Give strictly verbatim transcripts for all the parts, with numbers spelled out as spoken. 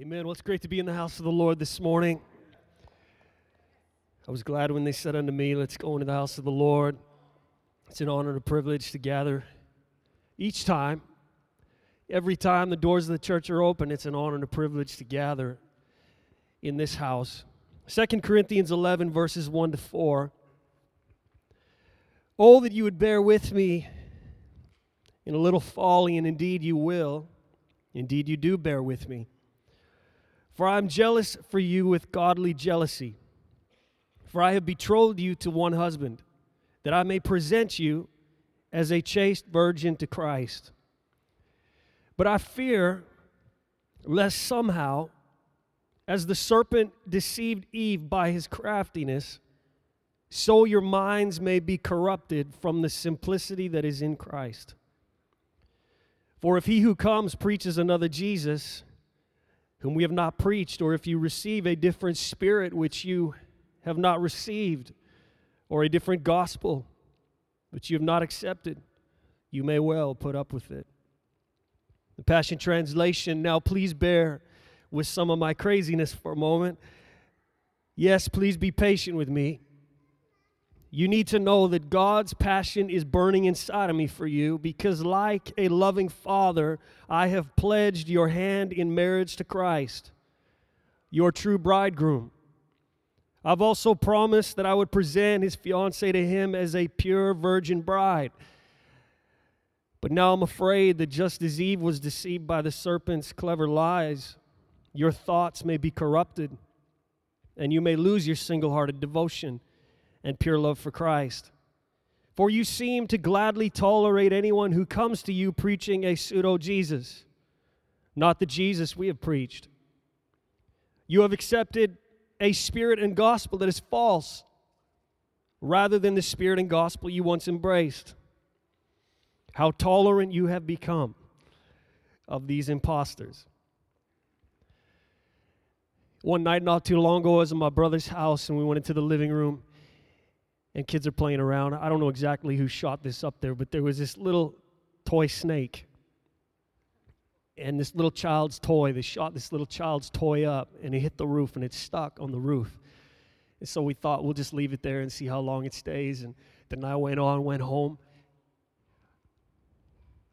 Amen. Well, it's great to be in the house of the Lord this morning. I was glad when they said unto me, let's go into the house of the Lord. It's an honor and a privilege to gather each time. Every time the doors of the church are open, it's an honor and a privilege to gather in this house. Second Corinthians eleven, verses one to four. Oh, that you would bear with me in a little folly, and indeed you will. Indeed you do bear with me. For I am jealous for you with godly jealousy. For I have betrothed you to one husband, that I may present you as a chaste virgin to Christ. But I fear lest somehow, as the serpent deceived Eve by his craftiness, so your minds may be corrupted from the simplicity that is in Christ. For if he who comes preaches another Jesus, whom we have not preached, or if you receive a different spirit which you have not received, or a different gospel which you have not accepted, you may well put up with it. The Passion Translation, now please bear with some of my craziness for a moment. Yes, please be patient with me. You need to know that God's passion is burning inside of me for you, because like a loving father, I have pledged your hand in marriage to Christ, your true bridegroom. I've also promised that I would present his fiancée to him as a pure virgin bride. But now I'm afraid that just as Eve was deceived by the serpent's clever lies, your thoughts may be corrupted, and you may lose your single-hearted devotion and pure love for Christ. For you seem to gladly tolerate anyone who comes to you preaching a pseudo-Jesus, not the Jesus we have preached. You have accepted a spirit and gospel that is false, rather than the spirit and gospel you once embraced. How tolerant you have become of these imposters. One night not too long ago, I was in my brother's house, and we went into the living room, and kids are playing around. I don't know exactly who shot this up there, but there was this little toy snake, and this little child's toy. They shot this little child's toy up, and it hit the roof, and it stuck on the roof. And so we thought, we'll just leave it there and see how long it stays. And the night went on, went home.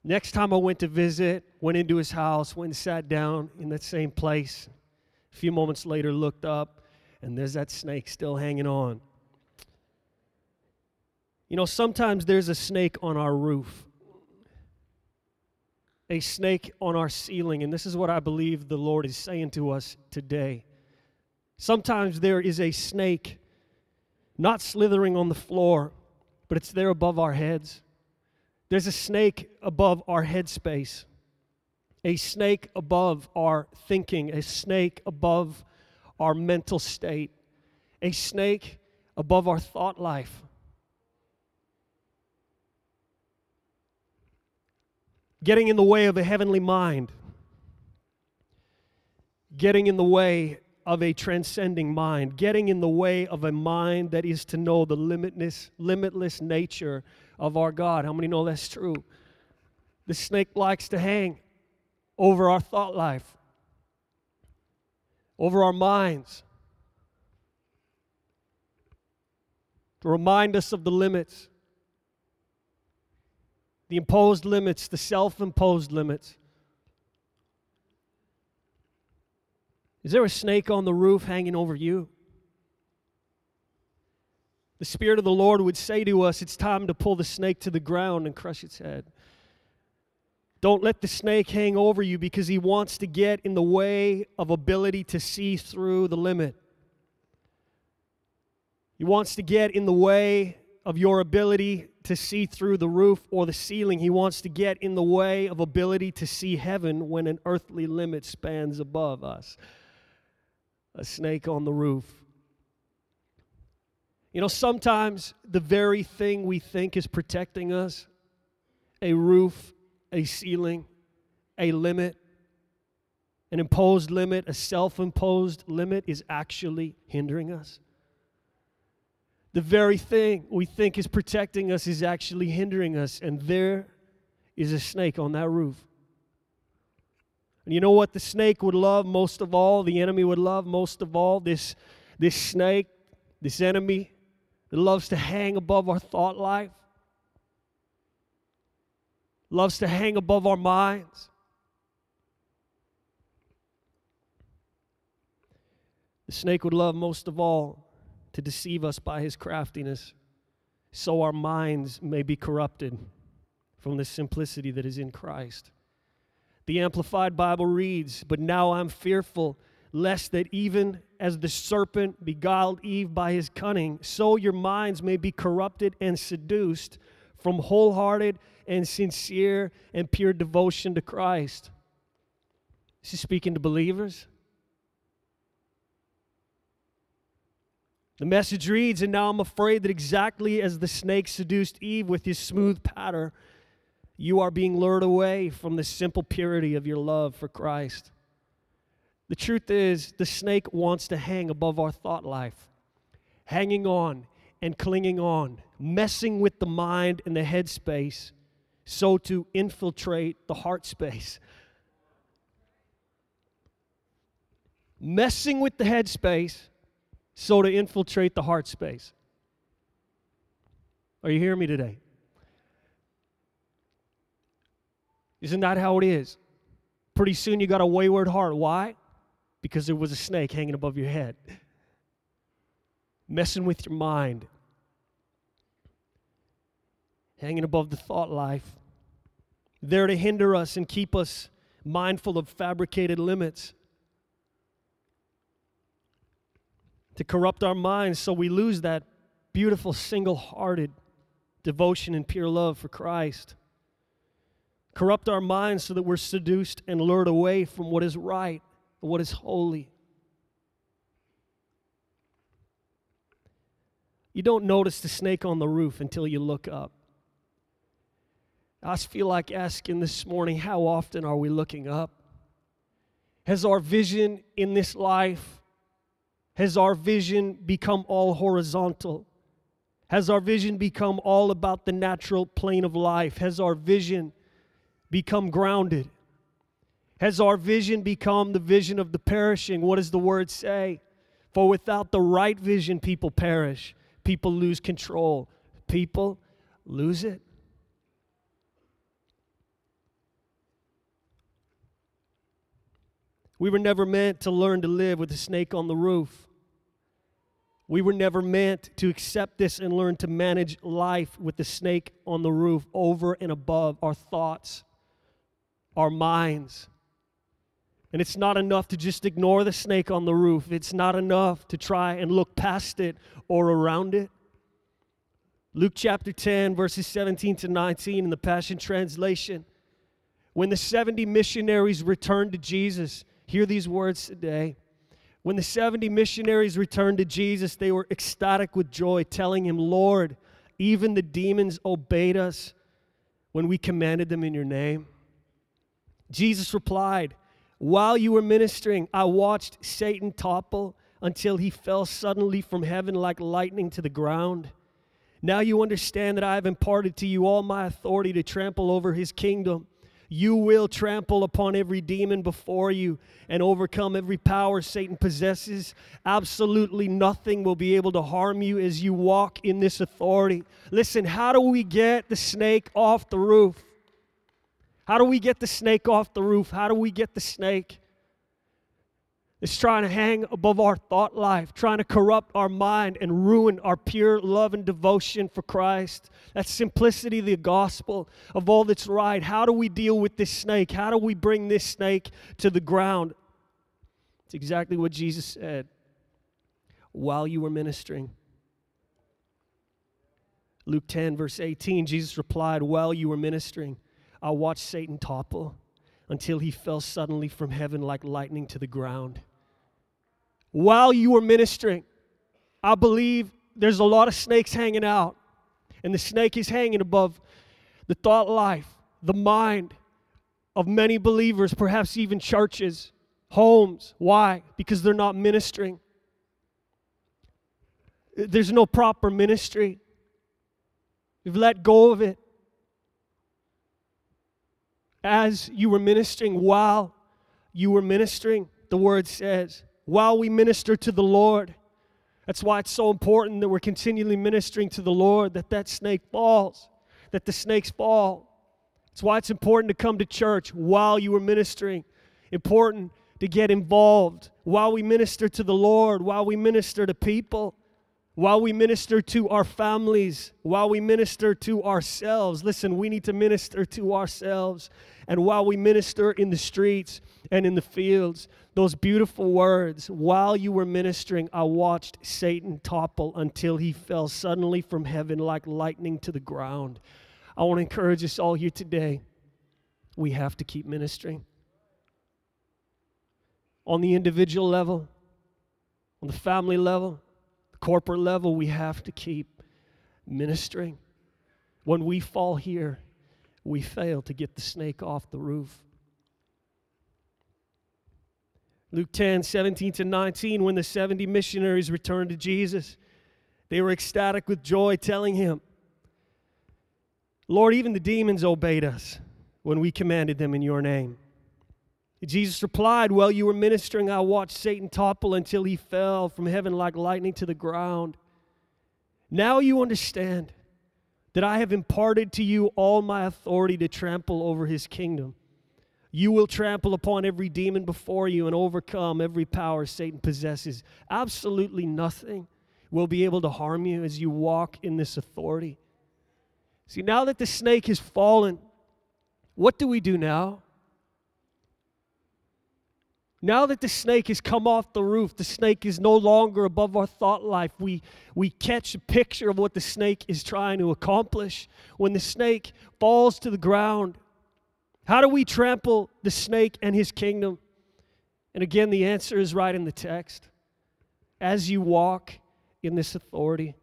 Next time I went to visit, went into his house, went and sat down in that same place. A few moments later, looked up, and there's that snake still hanging on. You know, sometimes there's a snake on our roof, a snake on our ceiling, and this is what I believe the Lord is saying to us today. Sometimes there is a snake, not slithering on the floor, but it's there above our heads. There's a snake above our headspace, a snake above our thinking, a snake above our mental state, a snake above our thought life. Getting in the way of a heavenly mind, getting in the way of a transcending mind, getting in the way of a mind that is to know the limitless, limitless nature of our God. How many know that's true? The snake likes to hang over our thought life, over our minds, to remind us of the limits, the imposed limits, the self-imposed limits. Is there a snake on the roof hanging over you? The Spirit of the Lord would say to us, it's time to pull the snake to the ground and crush its head. Don't let the snake hang over you, because he wants to get in the way of ability to see through the limit. He wants to get in the way of your ability to see through the roof or the ceiling. He wants to get in the way of ability to see heaven when an earthly limit spans above us. A snake on the roof. You know, sometimes the very thing we think is protecting us, a roof, a ceiling, a limit, an imposed limit, a self-imposed limit, is actually hindering us. The very thing we think is protecting us is actually hindering us, and there is a snake on that roof. And you know what the snake would love most of all, the enemy would love most of all? This, this snake, this enemy that loves to hang above our thought life, loves to hang above our minds. The snake would love most of all to deceive us by his craftiness, so our minds may be corrupted from the simplicity that is in Christ. The Amplified Bible reads, "But now I'm fearful, lest that even as the serpent beguiled Eve by his cunning, so your minds may be corrupted and seduced from wholehearted and sincere and pure devotion to Christ." This is speaking to believers. The message reads, "And now I'm afraid that exactly as the snake seduced Eve with his smooth patter, you are being lured away from the simple purity of your love for Christ." The truth is, the snake wants to hang above our thought life, hanging on and clinging on, messing with the mind and the head space, so to infiltrate the heart space. Messing with the head space, so to infiltrate the heart space. Are you hearing me today? Isn't that how it is? Pretty soon you got a wayward heart. Why? Because there was a snake hanging above your head, messing with your mind, hanging above the thought life, there to hinder us and keep us mindful of fabricated limits, to corrupt our minds so we lose that beautiful, single-hearted devotion and pure love for Christ. Corrupt our minds so that we're seduced and lured away from what is right, what is holy. You don't notice the snake on the roof until you look up. I just feel like asking this morning, how often are we looking up? Has our vision in this life Has our vision become all horizontal? Has our vision become all about the natural plane of life? Has our vision become grounded? Has our vision become the vision of the perishing? What does the Word say? For without the right vision, people perish. People lose control. People lose it. We were never meant to learn to live with a snake on the roof. We were never meant to accept this and learn to manage life with the snake on the roof over and above our thoughts, our minds. And it's not enough to just ignore the snake on the roof. It's not enough to try and look past it or around it. Luke chapter ten, verses seventeen to nineteen in the Passion Translation. When the seventy missionaries returned to Jesus, hear these words today. When the seventy missionaries returned to Jesus, they were ecstatic with joy, telling him, "Lord, even the demons obeyed us when we commanded them in your name." Jesus replied, "While you were ministering, I watched Satan topple until he fell suddenly from heaven like lightning to the ground. Now you understand that I have imparted to you all my authority to trample over his kingdom. You will trample upon every demon before you and overcome every power Satan possesses. Absolutely nothing will be able to harm you as you walk in this authority." Listen, how do we get the snake off the roof? How do we get the snake off the roof? How do we get the snake? It's trying to hang above our thought life, trying to corrupt our mind and ruin our pure love and devotion for Christ. That's simplicity, the gospel of all that's right. How do we deal with this snake? How do we bring this snake to the ground? It's exactly what Jesus said. While you were ministering. Luke ten, verse eighteen, Jesus replied, "While you were ministering, I watched Satan topple until he fell suddenly from heaven like lightning to the ground." While you were ministering, I believe there's a lot of snakes hanging out, and the snake is hanging above the thought life, the mind of many believers, perhaps even churches, homes. Why? Because they're not ministering. There's no proper ministry. We've let go of it. As you were ministering, while you were ministering, the word says, while we minister to the Lord. That's why it's so important that we're continually ministering to the Lord, that that snake falls, that the snakes fall. That's why it's important to come to church while you are ministering. Important to get involved while we minister to the Lord, while we minister to people, while we minister to our families, while we minister to ourselves. Listen, we need to minister to ourselves. And while we minister in the streets and in the fields, those beautiful words, while you were ministering, I watched Satan topple until he fell suddenly from heaven like lightning to the ground. I want to encourage us all here today. We have to keep ministering. On the individual level, on the family level, the corporate level, we have to keep ministering. When we fall here, we fail to get the snake off the roof. Luke ten, seventeen to nineteen, when the seventy missionaries returned to Jesus, they were ecstatic with joy, telling him, Lord, even the demons obeyed us when we commanded them in your name. Jesus replied, while you were ministering, I watched Satan topple until he fell from heaven like lightning to the ground. Now you understand that I have imparted to you all my authority to trample over his kingdom. You will trample upon every demon before you and overcome every power Satan possesses. Absolutely nothing will be able to harm you as you walk in this authority. See, now that the snake has fallen, what do we do now? Now that the snake has come off the roof, the snake is no longer above our thought life. We, we catch a picture of what the snake is trying to accomplish. When the snake falls to the ground, how do we trample the snake and his kingdom? And again, the answer is right in the text. As you walk in this authority.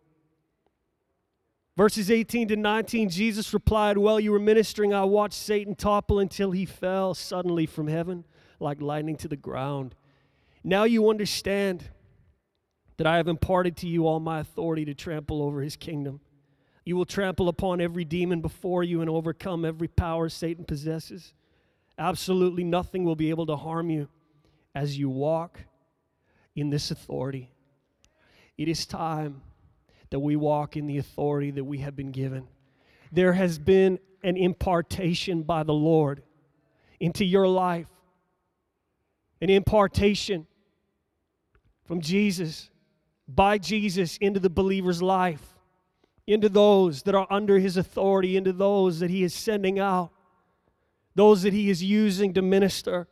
Verses eighteen to nineteen, Jesus replied, while you were ministering, I watched Satan topple until he fell suddenly from heaven like lightning to the ground. Now you understand that I have imparted to you all my authority to trample over his kingdom. You will trample upon every demon before you and overcome every power Satan possesses. Absolutely nothing will be able to harm you as you walk in this authority. It is time that we walk in the authority that we have been given. There has been an impartation by the Lord into your life. An impartation from Jesus, by Jesus, into the believer's life, into those that are under his authority, into those that he is sending out, those that he is using to minister.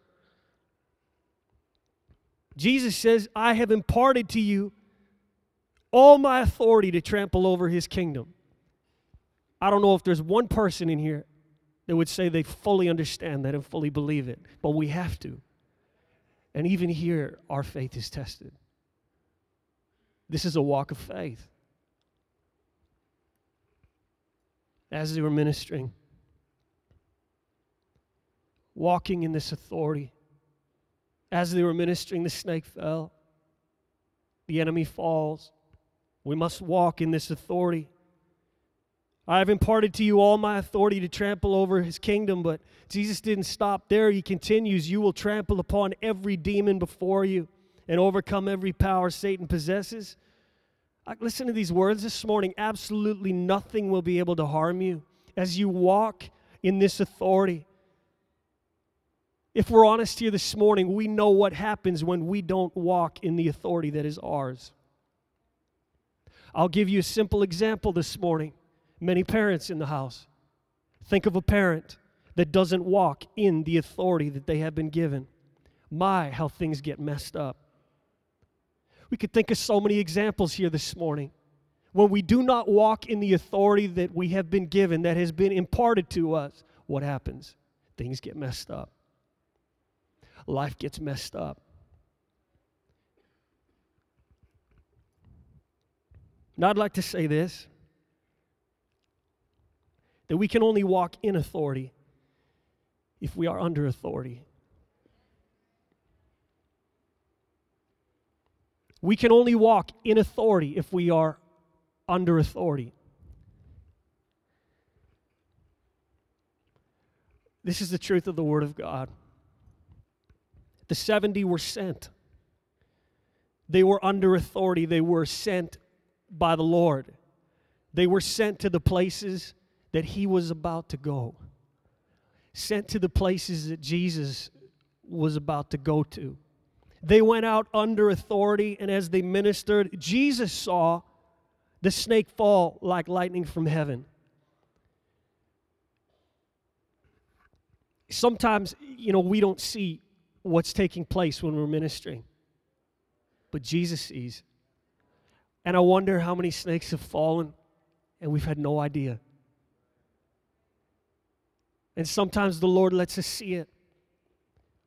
Jesus says, I have imparted to you all my authority to trample over his kingdom. I don't know if there's one person in here that would say they fully understand that and fully believe it, but we have to. And even here, our faith is tested. This is a walk of faith. As they were ministering, walking in this authority, as they were ministering, the snake fell. The enemy falls. We must walk in this authority. I have imparted to you all my authority to trample over his kingdom, but Jesus didn't stop there. He continues, you will trample upon every demon before you and overcome every power Satan possesses. Listen to these words this morning. Absolutely nothing will be able to harm you as you walk in this authority. If we're honest here this morning, we know what happens when we don't walk in the authority that is ours. I'll give you a simple example this morning. Many parents in the house. Think of a parent that doesn't walk in the authority that they have been given. My, how things get messed up. We could think of so many examples here this morning. When we do not walk in the authority that we have been given, that has been imparted to us, what happens? Things get messed up. Life gets messed up. Now I'd like to say this. That we can only walk in authority if we are under authority. We can only walk in authority if we are under authority. This is the truth of the Word of God. The seventy were sent. They were under authority. They were sent by the Lord. They were sent to the places that he was about to go. Sent to the places that Jesus was about to go to. They went out under authority, and as they ministered, Jesus saw the snake fall like lightning from heaven. Sometimes, you know, we don't see what's taking place when we're ministering, but Jesus sees. And I wonder how many snakes have fallen, and we've had no idea. And sometimes the Lord lets us see it.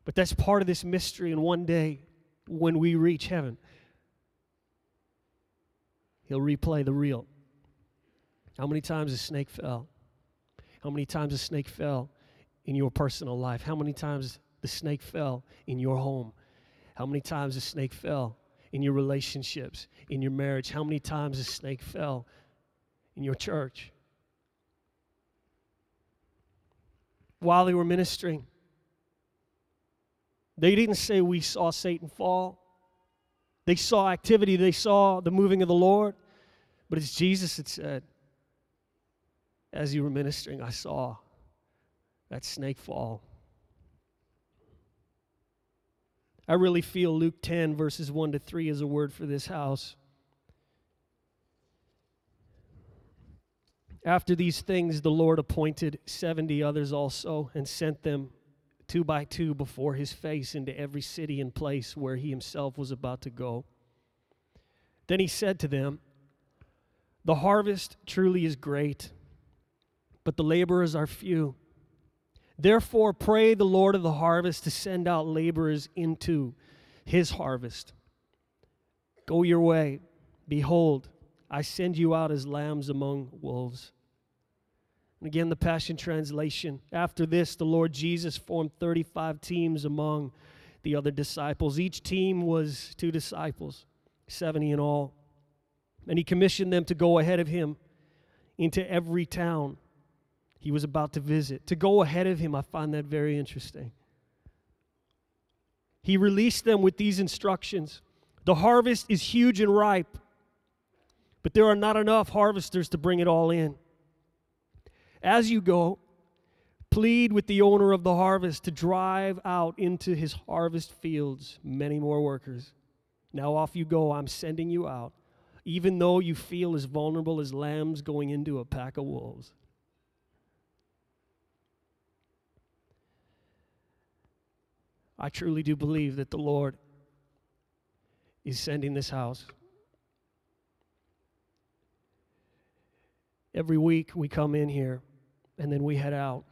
But that's part of this mystery, and one day, when we reach heaven, he'll replay the reel. How many times a snake fell? How many times a snake fell in your personal life? How many times the snake fell in your home? How many times a snake fell in your relationships, in your marriage? How many times a snake fell in your church? While they were ministering, they didn't say we saw Satan fall. They saw activity. They saw the moving of the Lord. But it's Jesus that said, as you were ministering, I saw that snake fall. I really feel Luke ten, verses one to three is a word for this house. After these things, the Lord appointed seventy others also and sent them two by two before his face into every city and place where he himself was about to go. Then he said to them, the harvest truly is great, but the laborers are few. Therefore, pray the Lord of the harvest to send out laborers into his harvest. Go your way. Behold, I send you out as lambs among wolves. Again, the Passion Translation. After this, the Lord Jesus formed thirty-five teams among the other disciples. Each team was two disciples, seventy in all. And he commissioned them to go ahead of him into every town he was about to visit. To go ahead of him, I find that very interesting. He released them with these instructions. The harvest is huge and ripe, but there are not enough harvesters to bring it all in. As you go, plead with the owner of the harvest to drive out into his harvest fields many more workers. Now off you go, I'm sending you out, even though you feel as vulnerable as lambs going into a pack of wolves. I truly do believe that the Lord is sending this house. Every week we come in here, and then we head out.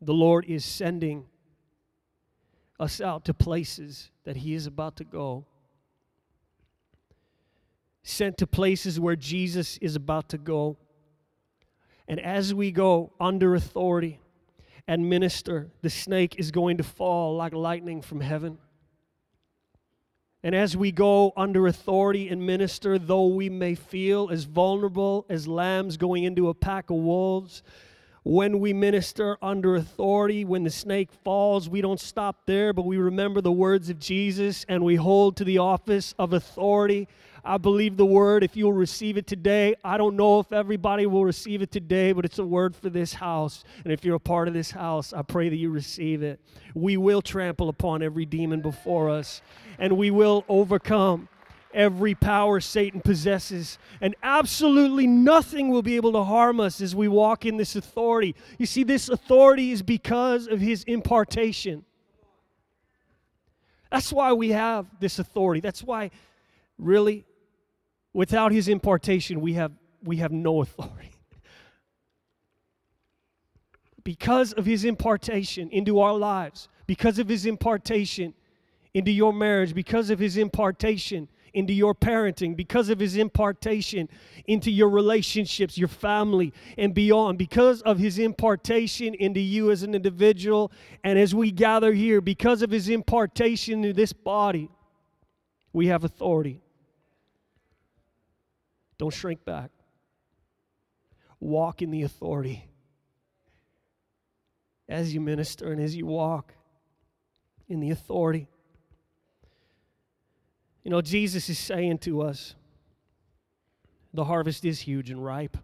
The Lord is sending us out to places that he is about to go. Sent to places where Jesus is about to go. And as we go under authority and minister, the snake is going to fall like lightning from heaven. And as we go under authority and minister, though we may feel as vulnerable as lambs going into a pack of wolves, when we minister under authority, when the snake falls, we don't stop there, but we remember the words of Jesus and we hold to the office of authority. I believe the word, if you'll receive it today, I don't know if everybody will receive it today, but it's a word for this house. And if you're a part of this house, I pray that you receive it. We will trample upon every demon before us, and we will overcome every power Satan possesses, and absolutely nothing will be able to harm us as we walk in this authority. You see, this authority is because of his impartation. That's why we have this authority. That's why, really, without his impartation, we have we have no authority. Because of his impartation into our lives, because of his impartation into your marriage, because of his impartation into your parenting, because of his impartation into your relationships, your family, and beyond, because of his impartation into you as an individual, and as we gather here, because of his impartation to this body, we have authority. Don't shrink back. Walk in the authority. As you minister and as you walk, in the authority. You know, Jesus is saying to us, the harvest is huge and ripe,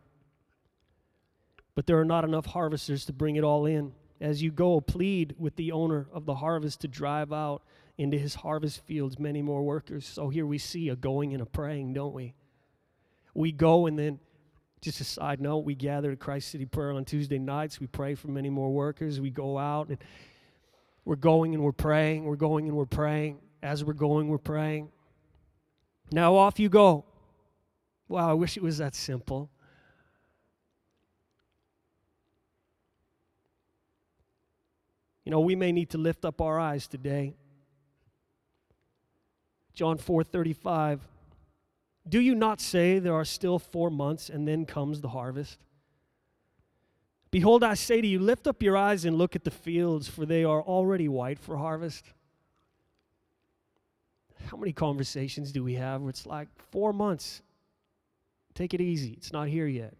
but there are not enough harvesters to bring it all in. As you go, plead with the owner of the harvest to drive out into his harvest fields many more workers. So here we see a going and a praying, don't we? We go, and then, just a side note, we gather at Christ City Prayer on Tuesday nights. We pray for many more workers. We go out, and we're going and we're praying. We're going and we're praying. As we're going, we're praying. Now off you go. Wow, I wish it was that simple. You know, we may need to lift up our eyes today. John four thirty-five. Do you not say there are still four months and then comes the harvest? Behold, I say to you, lift up your eyes and look at the fields, for they are already white for harvest. How many conversations do we have where it's like, four months, take it easy, it's not here yet.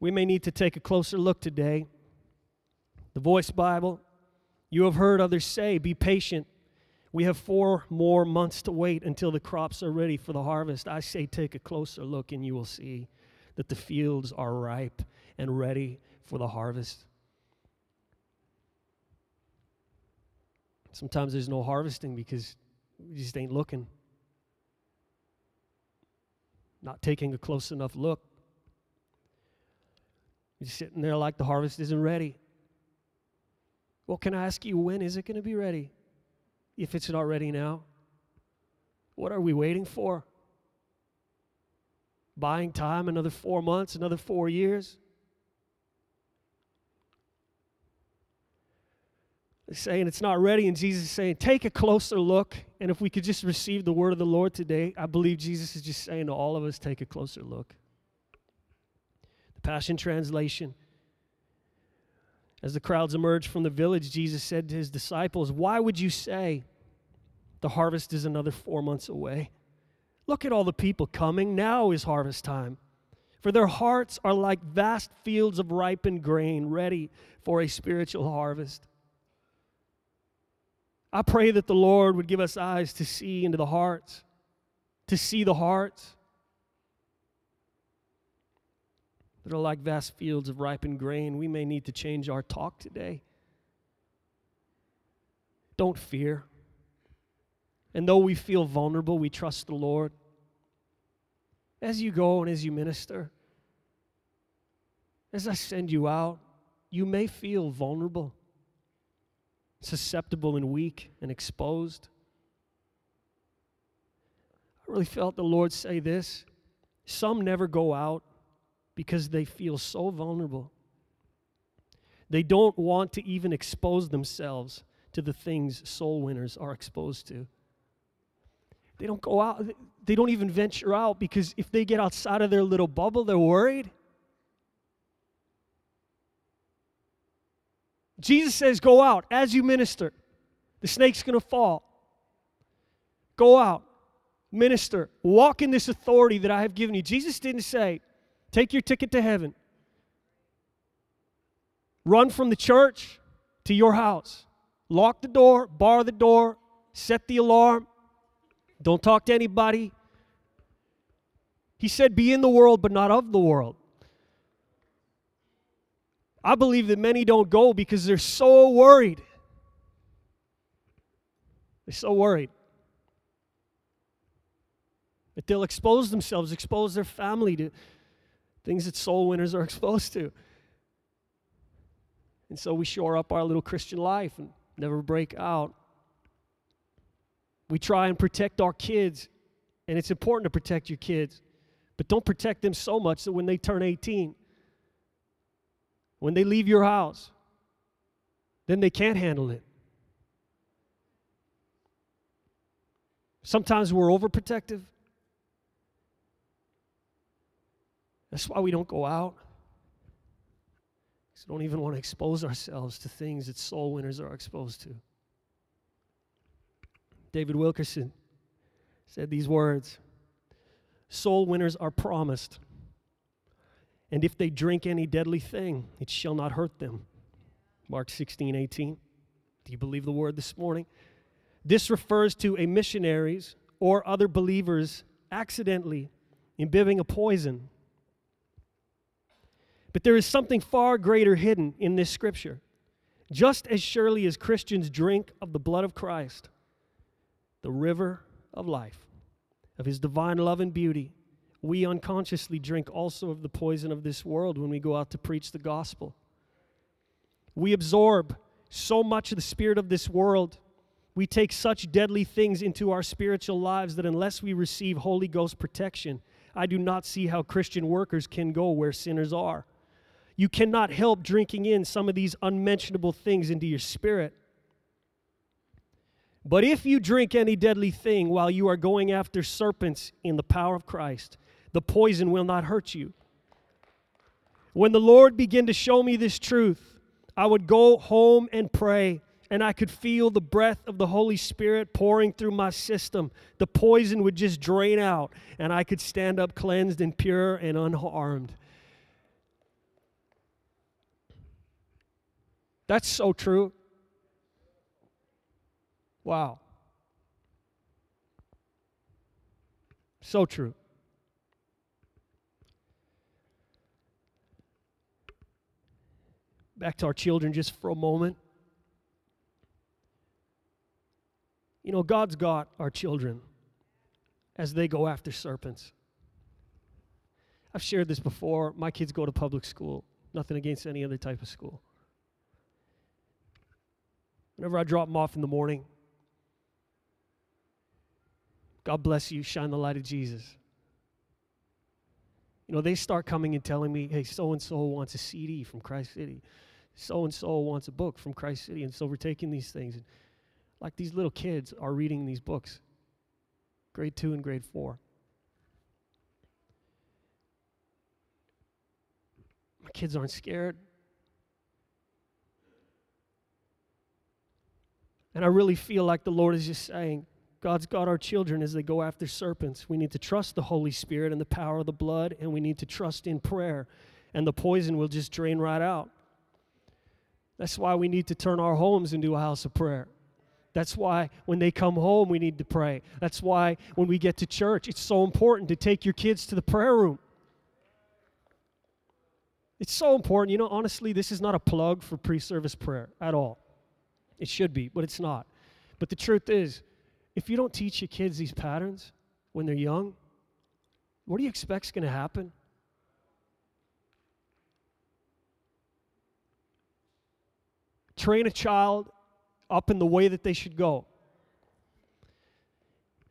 We may need to take a closer look today. The Voice Bible, you have heard others say, be patient. We have four more months to wait until the crops are ready for the harvest. I say take a closer look and you will see that the fields are ripe and ready for the harvest. Sometimes there's no harvesting because we just ain't looking. Not taking a close enough look. You're sitting there like the harvest isn't ready. Well, can I ask you, when is it going to be ready? If it's not ready now, what are we waiting for? Buying time, another four months, another four years? They're saying it's not ready, and Jesus is saying, take a closer look. And if we could just receive the word of the Lord today, I believe Jesus is just saying to all of us, take a closer look. The Passion Translation. As the crowds emerged from the village, Jesus said to his disciples, why would you say the harvest is another four months away? Look at all the people coming. Now is harvest time. For their hearts are like vast fields of ripened grain, ready for a spiritual harvest. I pray that the Lord would give us eyes to see into the hearts, to see the hearts that are like vast fields of ripened grain. We may need to change our talk today. Don't fear. And though we feel vulnerable, we trust the Lord. As you go and as you minister, as I send you out, you may feel vulnerable, susceptible and weak and exposed. I really felt the Lord say this. Some never go out because they feel so vulnerable. They don't want to even expose themselves to the things soul winners are exposed to. They don't go out, they don't even venture out because if they get outside of their little bubble, they're worried. Jesus says, go out as you minister. The snake's going to fall. Go out, minister, walk in this authority that I have given you. Jesus didn't say, take your ticket to heaven. Run from the church to your house. Lock the door, bar the door, set the alarm. Don't talk to anybody. He said, be in the world, but not of the world. I believe that many don't go because they're so worried. They're so worried that they'll expose themselves, expose their family to things that soul winners are exposed to. And so we shore up our little Christian life and never break out. We try and protect our kids, and it's important to protect your kids, but don't protect them so much that when they turn eighteen, when they leave your house, then they can't handle it. Sometimes we're overprotective. That's why we don't go out. Because we don't even want to expose ourselves to things that soul winners are exposed to. David Wilkerson said these words, soul winners are promised And if they drink any deadly thing, it shall not hurt them. Mark sixteen eighteen. Do you believe the word this morning? This refers to a missionary's or other believers accidentally imbibing a poison. But there is something far greater hidden in this scripture. Just as surely as Christians drink of the blood of Christ, the river of life, of his divine love and beauty, we unconsciously drink also of the poison of this world when we go out to preach the gospel. We absorb so much of the spirit of this world. We take such deadly things into our spiritual lives that unless we receive Holy Ghost protection, I do not see how Christian workers can go where sinners are. You cannot help drinking in some of these unmentionable things into your spirit. But if you drink any deadly thing while you are going after serpents in the power of Christ, the poison will not hurt you. When the Lord began to show me this truth, I would go home and pray, and I could feel the breath of the Holy Spirit pouring through my system. The poison would just drain out, and I could stand up cleansed and pure and unharmed. That's so true. Wow. So true. Back to our children just for a moment. You know, God's got our children as they go after serpents. I've shared this before. My kids go to public school. Nothing against any other type of school. Whenever I drop them off in the morning, God bless you, shine the light of Jesus. You know, they start coming and telling me, hey, so-and-so wants a C D from Christ City. So-and-so wants a book from Christ City. And so we're taking these things. And like these little kids are reading these books, grade two and grade four. My kids aren't scared. And I really feel like the Lord is just saying, God's got our children as they go after serpents. We need to trust the Holy Spirit and the power of the blood, and we need to trust in prayer, and the poison will just drain right out. That's why we need to turn our homes into a house of prayer. That's why when they come home, we need to pray. That's why when we get to church, it's so important to take your kids to the prayer room. It's so important. You know, honestly, this is not a plug for pre-service prayer at all. It should be, but it's not. But the truth is, if you don't teach your kids these patterns when they're young, what do you expect's going to happen? Train a child up in the way that they should go.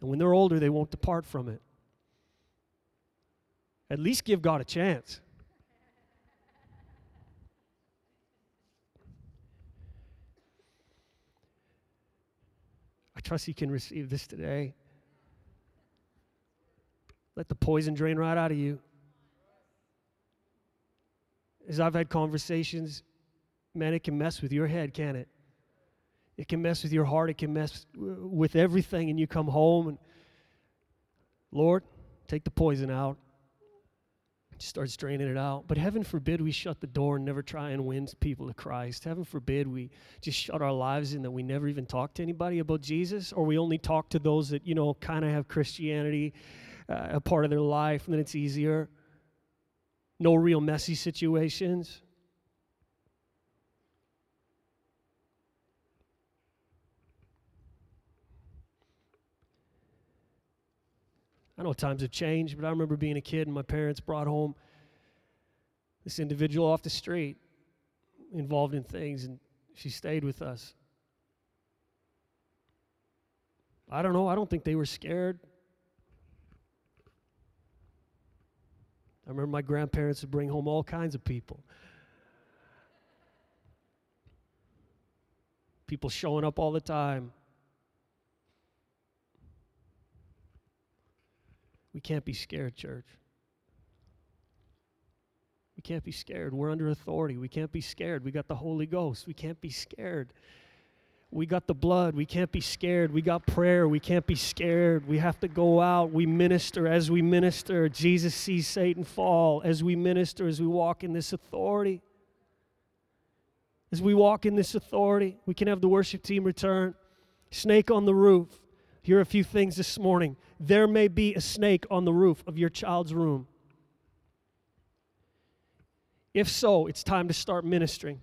And when they're older, they won't depart from it. At least give God a chance. Trust you can receive this today. Let the poison drain right out of you. As I've had conversations, man, it can mess with your head, can't it? It can mess with your heart. It can mess with everything. And you come home and, Lord, take the poison out. Just start draining it out. But heaven forbid we shut the door and never try and win people to Christ. Heaven forbid we just shut our lives in that we never even talk to anybody about Jesus, or we only talk to those that, you know, kind of have Christianity uh, a part of their life, and then it's easier. No real messy situations. I know times have changed, but I remember being a kid and my parents brought home this individual off the street involved in things, and she stayed with us. I don't know. I don't think they were scared. I remember my grandparents would bring home all kinds of people. People showing up all the time. We can't be scared, church. We can't be scared. We're under authority. We can't be scared. We got the Holy Ghost. We can't be scared. We got the blood. We can't be scared. We got prayer. We can't be scared. We have to go out. We minister as we minister. Jesus sees Satan fall as we minister, as we walk in this authority. As we walk in this authority, we can have the worship team return. Snake on the roof. Here are a few things this morning. There may be a snake on the roof of your child's room. If so, it's time to start ministering.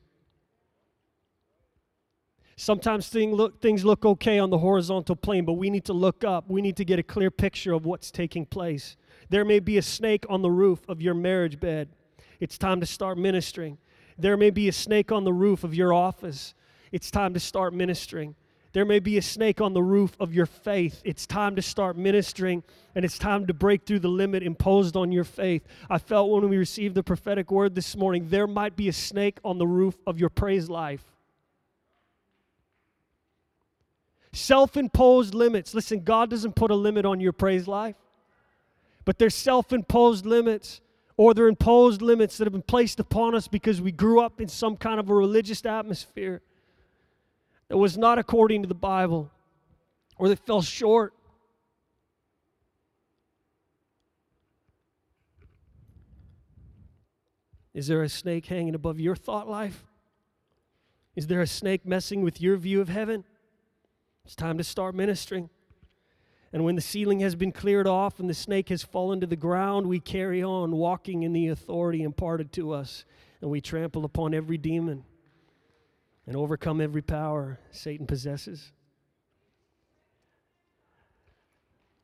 Sometimes thing look, things look okay on the horizontal plane, but we need to look up. We need to get a clear picture of what's taking place. There may be a snake on the roof of your marriage bed. It's time to start ministering. There may be a snake on the roof of your office. It's time to start ministering. There may be a snake on the roof of your faith. It's time to start ministering, and it's time to break through the limit imposed on your faith. I felt when we received the prophetic word this morning, there might be a snake on the roof of your praise life. Self-imposed limits. Listen, God doesn't put a limit on your praise life, but there's self-imposed limits, or they're imposed limits that have been placed upon us because we grew up in some kind of a religious atmosphere that was not according to the Bible, or that fell short. Is there a snake hanging above your thought life? Is there a snake messing with your view of heaven? It's time to start ministering. And when the ceiling has been cleared off and the snake has fallen to the ground, we carry on walking in the authority imparted to us, and we trample upon every demon and overcome every power Satan possesses.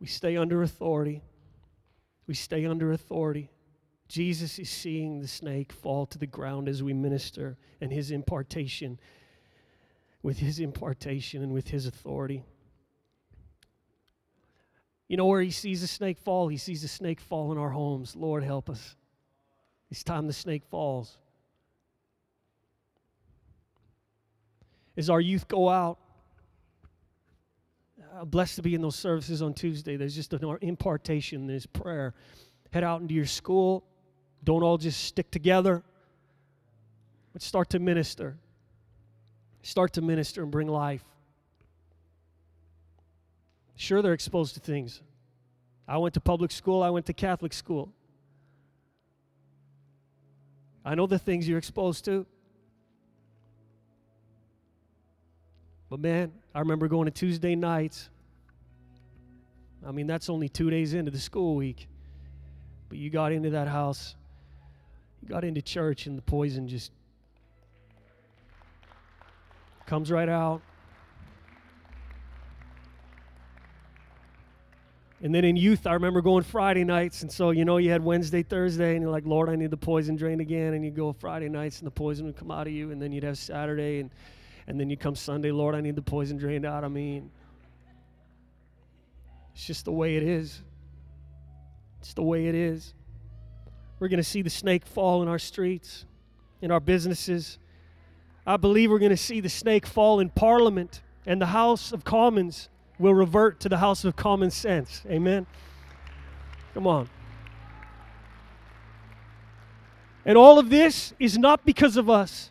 We stay under authority. We stay under authority. Jesus is seeing the snake fall to the ground as we minister, and his impartation with his impartation and with his authority. You know where he sees a snake fall? He sees a snake fall in our homes. Lord, help us. It's time the snake falls. As our youth go out, I'm blessed to be in those services on Tuesday. There's just an impartation, there's prayer. Head out into your school. Don't all just stick together. But start to minister. Start to minister and bring life. Sure, they're exposed to things. I went to public school. I went to Catholic school. I know the things you're exposed to. But man, I remember going to Tuesday nights. I mean, that's only two days into the school week. But you got into that house, you got into church, and the poison just comes right out. And then in youth, I remember going Friday nights, and so, you know, you had Wednesday, Thursday, and you're like, Lord, I need the poison drained again, and you'd go Friday nights, and the poison would come out of you, and then you'd have Saturday, and And then you come Sunday, Lord, I need the poison drained out of me. It's just the way it is. It's the way it is. We're going to see the snake fall in our streets, in our businesses. I believe we're going to see the snake fall in Parliament, and the House of Commons will revert to the House of Common Sense. Amen? Come on. And all of this is not because of us.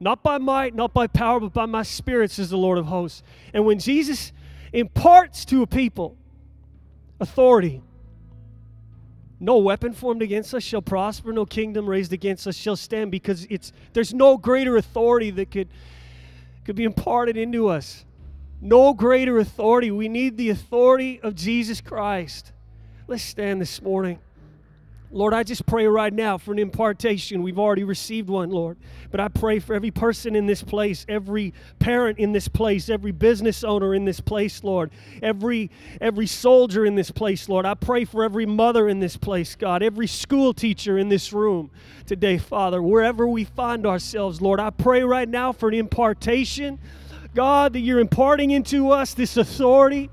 Not by might, not by power, but by my spirit, says the Lord of hosts. And when Jesus imparts to a people authority, no weapon formed against us shall prosper, no kingdom raised against us shall stand, because it's there's no greater authority that could, could be imparted into us. No greater authority. We need the authority of Jesus Christ. Let's stand this morning. Lord, I just pray right now for an impartation. We've already received one, Lord. But I pray for every person in this place, every parent in this place, every business owner in this place, Lord, every every soldier in this place, Lord. I pray for every mother in this place, God, every school teacher in this room today, Father, wherever we find ourselves, Lord. I pray right now for an impartation, God, that you're imparting into us this authority.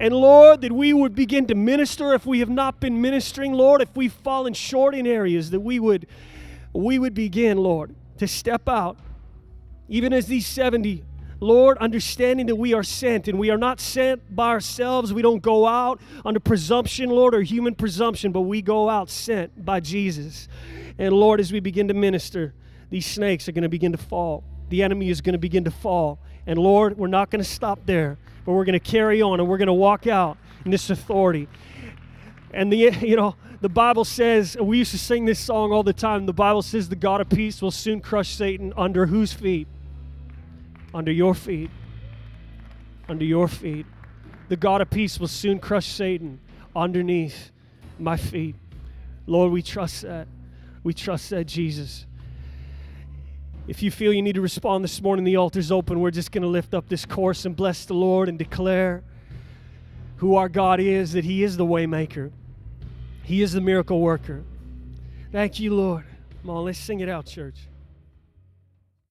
And Lord, that we would begin to minister if we have not been ministering, Lord, if we've fallen short in areas, that we would we would begin, Lord, to step out. Even as these seventy, Lord, understanding that we are sent, and we are not sent by ourselves. We don't go out under presumption, Lord, or human presumption, but we go out sent by Jesus. And Lord, as we begin to minister, these snakes are going to begin to fall. the enemy is going to begin to fall. And Lord, we're not going to stop there, but we're going to carry on and we're going to walk out in this authority. And the you know the Bible says, we used to sing this song all the time, the Bible says the God of peace will soon crush Satan under whose feet? Under your feet. Under your feet. The God of peace will soon crush Satan underneath my feet. Lord, we trust that. We trust that, Jesus. If you feel you need to respond this morning, the altar's open. We're just going to lift up this course and bless the Lord and declare who our God is, that He is the waymaker. He is the miracle worker. Thank you, Lord. Come on, let's sing it out, church.